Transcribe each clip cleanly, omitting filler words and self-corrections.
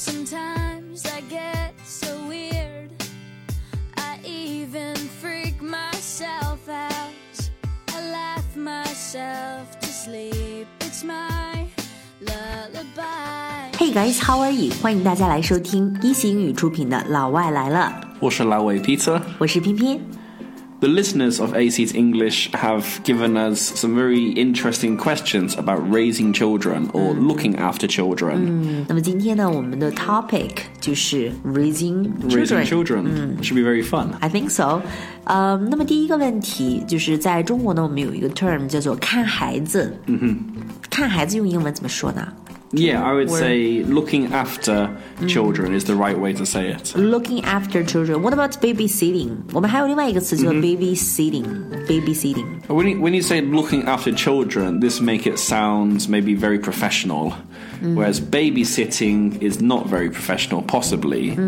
Sometimes I get so weird, I even freak myself out. I laugh myself to sleep, it's my lullaby. Hey guys, how are you? 欢迎大家来收听一席英语出品的老外来了，我是老外 Peter， 我是偏偏。The listeners of AC's English have given us some very interesting questions about raising children or looking after children. 那么今天呢，我们的 topic 就是 raising children. It should be very fun. I think so. 那么第一个问题就是在中国呢，我们有一个 term 叫做看孩子。看孩子用英文怎么说呢？Yeah, I would say looking after children is the right way to say it. Looking after children. What about babysitting? 我们还有另外一个词叫 babysitting. Babysitting. When you say looking after children, this makes it sound maybe very professional, whereas babysitting is not very professional, possibly.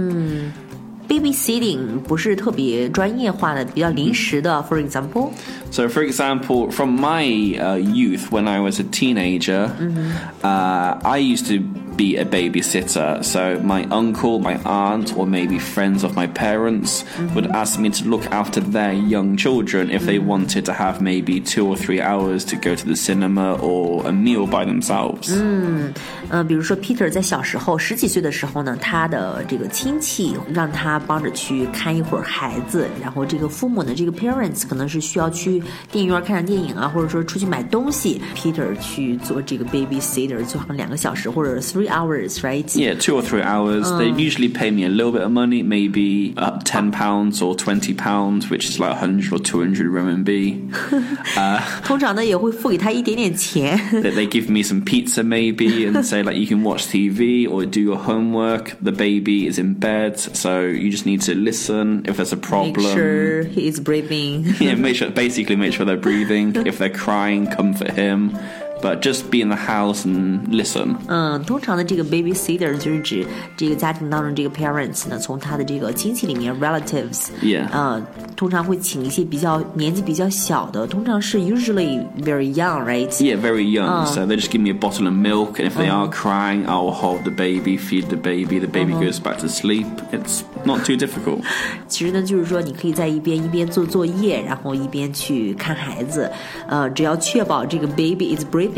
Babysitting 不是特别专业化的，比较临时的。For example, so for example, from my youth when I was a teenager, I used to be a babysitter. So my uncle, my aunt, or maybe friends of my parents would ask me to look after their young children if they wanted to have maybe 2 or 3 hours to go to the cinema or a meal by themselves. 比如说 Peter 在小时候十几岁的时候呢，他的这个亲戚让他帮着去看一会儿孩子，然后这个父母的这个 parents 可能是需要去电影院看上电影啊，或者说出去买东西。Peter 去做这个 babysitter 做上2个小时或者 3 hours, right? Yeah, 2 or 3 hours.They usually pay me a little bit of money, maybe £10 or £20, which is like 100 or 200 RMB. 通常呢也会付给他一点点钱。They give me some pizza maybe and say like you can watch TV or do your homework. The baby is in bed, so you just need to listen if there's a problem. Make sure he is breathing. Yeah, basically make sure they're breathing. If they're crying, comfort him.But just be in the house and listen. 通常的这个 babysitter 就是指这个家庭当中这个 parents 呢，从他的这个亲戚里面 relatives. Yeah. 通常会请一些比较年纪比较小的，通常是 usually very young, right? Yeah, very young. So they just give me a bottle of milk, and if they are crying, I will hold the baby, feed the baby. The baby goes back to sleep. It's not too difficult. 其实呢，就是说你可以在一边做作业，然后一边去看孩子。只要确保这个 baby is breathing.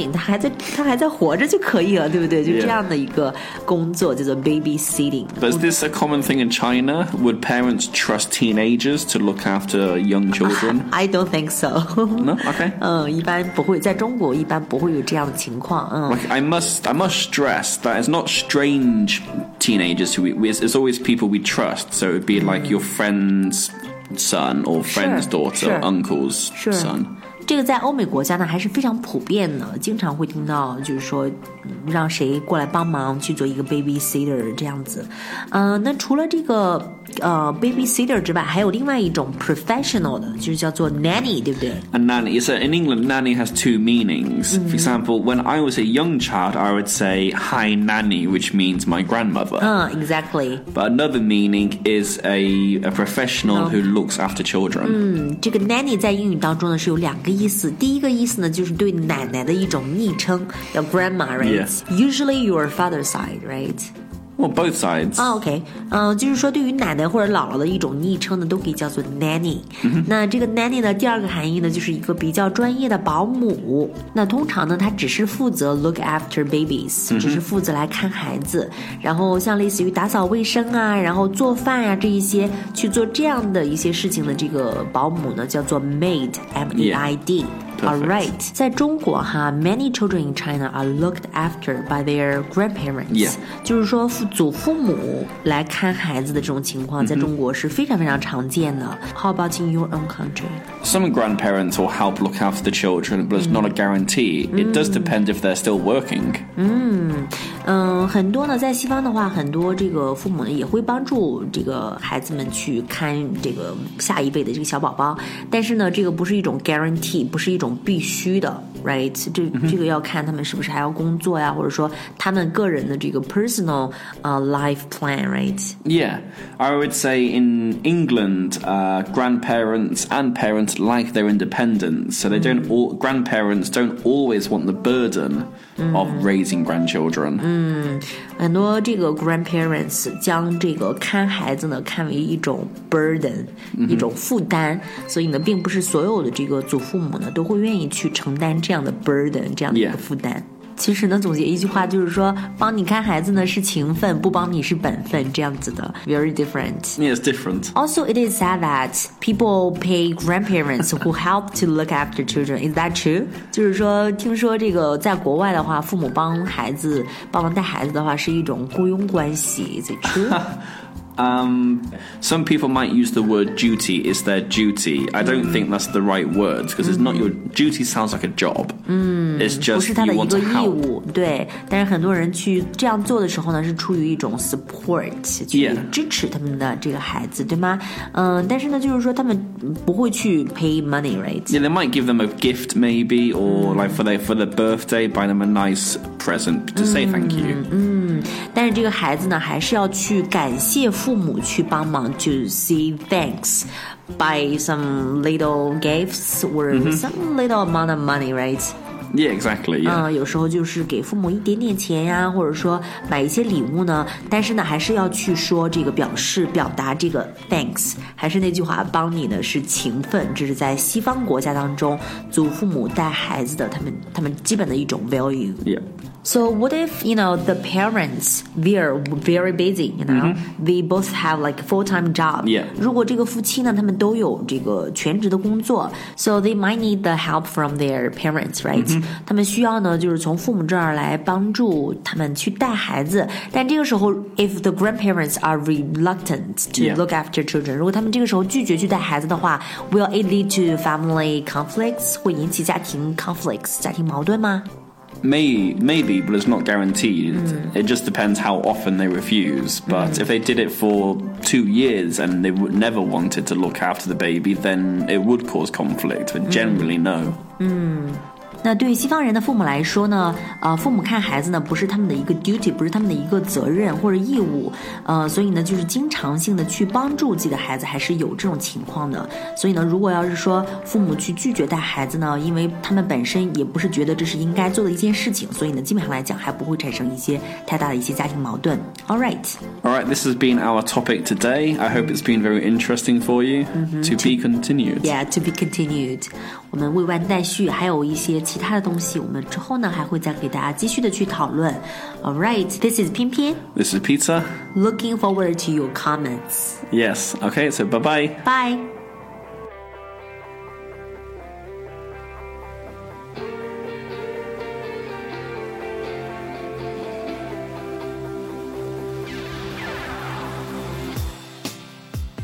他还在活着就可以了，对不对？就这样的一个工作叫做 babysitting. But is this a common thing in China? Would parents trust teenagers to look after young children? I don't think so. No? Okay. 一般不会，在中国一般不会有这样的情况。I must stress that it's not strange teenagers who it's always people we trust. So it would be like your friend's son or friend's daughter, or uncle's son.这个在欧美国家呢还是非常普遍的，经常会听到就是说让谁过来帮忙去做一个 babysitter 这样子。那除了这个babysitter 之外，还有另外一种 professional 的，就是叫做 nanny， 对不对？ A nanny. So in England, nanny has 2 meanings. For example, when I was a young child, I would say hi nanny, which means my grandmother. Exactly. But another meaning is a professional who looks after children. 这个 nanny 在英语当中呢是有2个意思。第一个意思呢就是对奶奶的一种昵称，叫 grandma, right? Usually your father's side, right?Well, both sides. Okay. 就是说对于奶奶或者姥姥的一种昵称呢，都可以叫做 nanny. 那这个 nanny 呢，第2个含义呢，就是一个比较专业的保姆。那通常呢，她只是负责 look after babies， 只是负责来看孩子。然后像类似于打扫卫生啊，然后做饭啊这一些，去做这样的一些事情的这个保姆呢，叫做 maid, M-A-I-D.Alright. 在中国哈 many children in China are looked after by their grandparents. Yeah. 就是说祖父母来看孩子的这种情况在中国是非常非常常见的。How about in your own country? Some grandparents will help look after the children, but it's not a guarantee. It does depend if they're still working. 很多呢，在西方的话，很多这个父母呢也会帮助这个孩子们去看这个下一辈的这个小宝宝，但是呢，这个不是一种 guarantee， 不是一种必须的。right？ 这个要看他们是不是还要工作呀，或者说他们个人的这个 personal life plan, right? Yeah, I would say in England, grandparents and parents like their independence, so they grandparents don't always want the burden of raising grandchildren. 很多这个 grandparents 将这个看孩子呢看为一种 burden， 一种负担，所以呢，并不是所有的这个祖父母呢都会愿意去承担这样的 burden， 这样的一个负担。其实呢，总结一句话就是说，帮你看孩子呢是情分，不帮你是本分，这样子的。Very different. Yeah, it's different. Also, it is said that people pay grandparents who help to look after children. Is that true? 就是说，听说这个在国外的话，父母帮孩子帮忙带孩子的话是一种雇佣关系。Is it true? Some people might use the word duty. It's their duty. I don't think that's the right word because it's not your duty. Sounds like a job. It's just you want to help. 对，但是很多人去这样做的时候呢，是出于一种 support， 去支持他们的这个孩子，对吗？但是呢，就是说他们不会去 pay money, right? Yeah, they might give them a gift maybe, or like for their birthday, buy them a nice present to say thank you. 但是这个孩子呢，还是要去感谢父母去帮忙，就 say thanks by some little gifts or some little amount of money, right? Yeah, exactly. Yeah. 有时候就是给父母一点点钱呀，或者说买一些礼物呢，但是呢，还是要去说这个表达这个 thanks。还是那句话，帮你的是情分，这是在西方国家当中祖父母带孩子的他们基本的一种 value。Yeah.So what if, you know, the parents, they're very busy, you know, they both have like a full-time job. Yeah. 如果这个夫妻呢，他们都有这个全职的工作 ，so they might need the help from their parents, right?他们需要呢，就是从父母这儿来帮助他们去带孩子。但这个时候 ，if the grandparents are reluctant to look after children，如果他们这个时候拒绝去带孩子的话 ，will it lead to family conflicts？会引起家庭 conflicts， 家庭矛盾吗？Maybe, but it's not guaranteed. It just depends how often they refuse. But if they did it for 2 years and they never wanted to look after the baby, then it would cause conflict. But generally, no. 那对于西方人的父母来说呢，父母看孩子呢不是他们的一个 duty， 不是他们的一个责任或者义务，所以呢就是经常性的去帮助自己的孩子还是有这种情况的。所以呢，如果要是说父母去拒绝带孩子呢，因为他们本身也不是觉得这是应该做的一件事情，所以呢基本上来讲还不会产生一些太大的一些家庭矛盾。All right, this has been our topic today. I hope it's been very interesting for you. To be continued. Yeah, to be continued. 我们未完待续，还有一些其他的东西，我们之后呢还会再给大家继续的去讨论。All right, this is Pimpin. This is Pizza. Looking forward to your comments. Yes. Okay. So bye bye. Bye.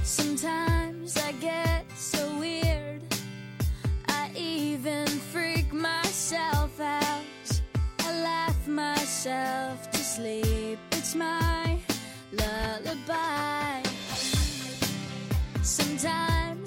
Sometimes I get so weird. I even myself to sleep, it's my lullaby. Sometimes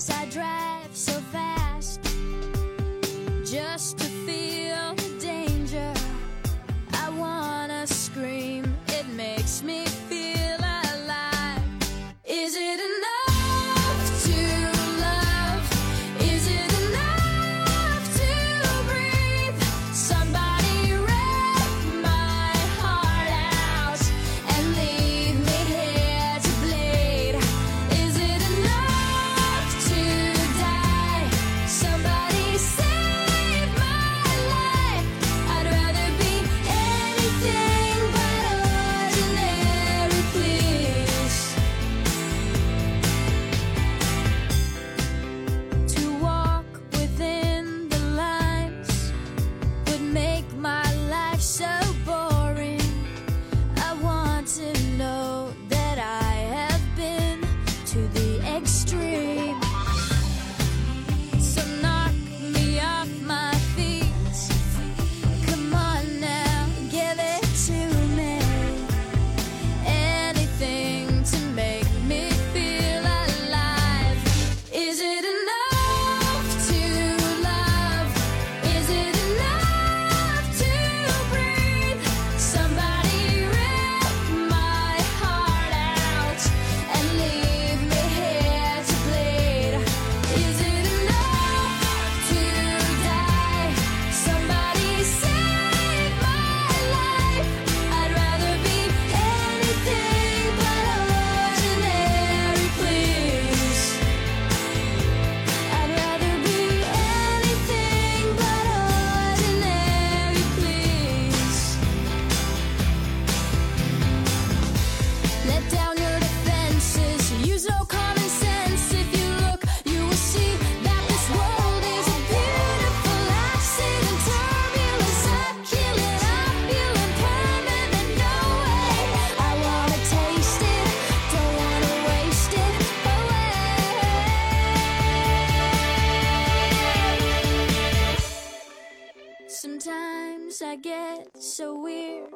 so weird.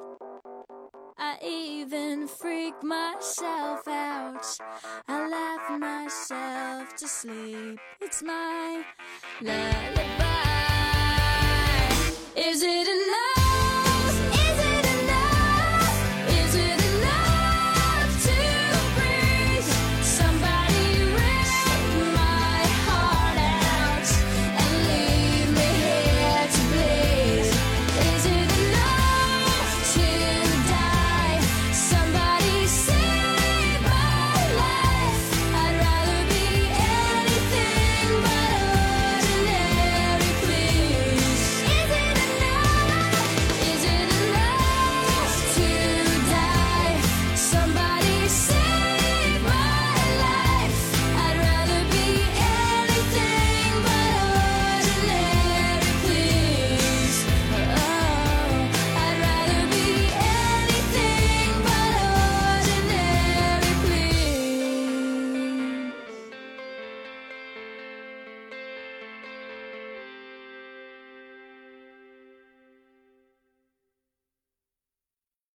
I even freak myself out. I laugh myself to sleep. It's my lullaby. Is it enough?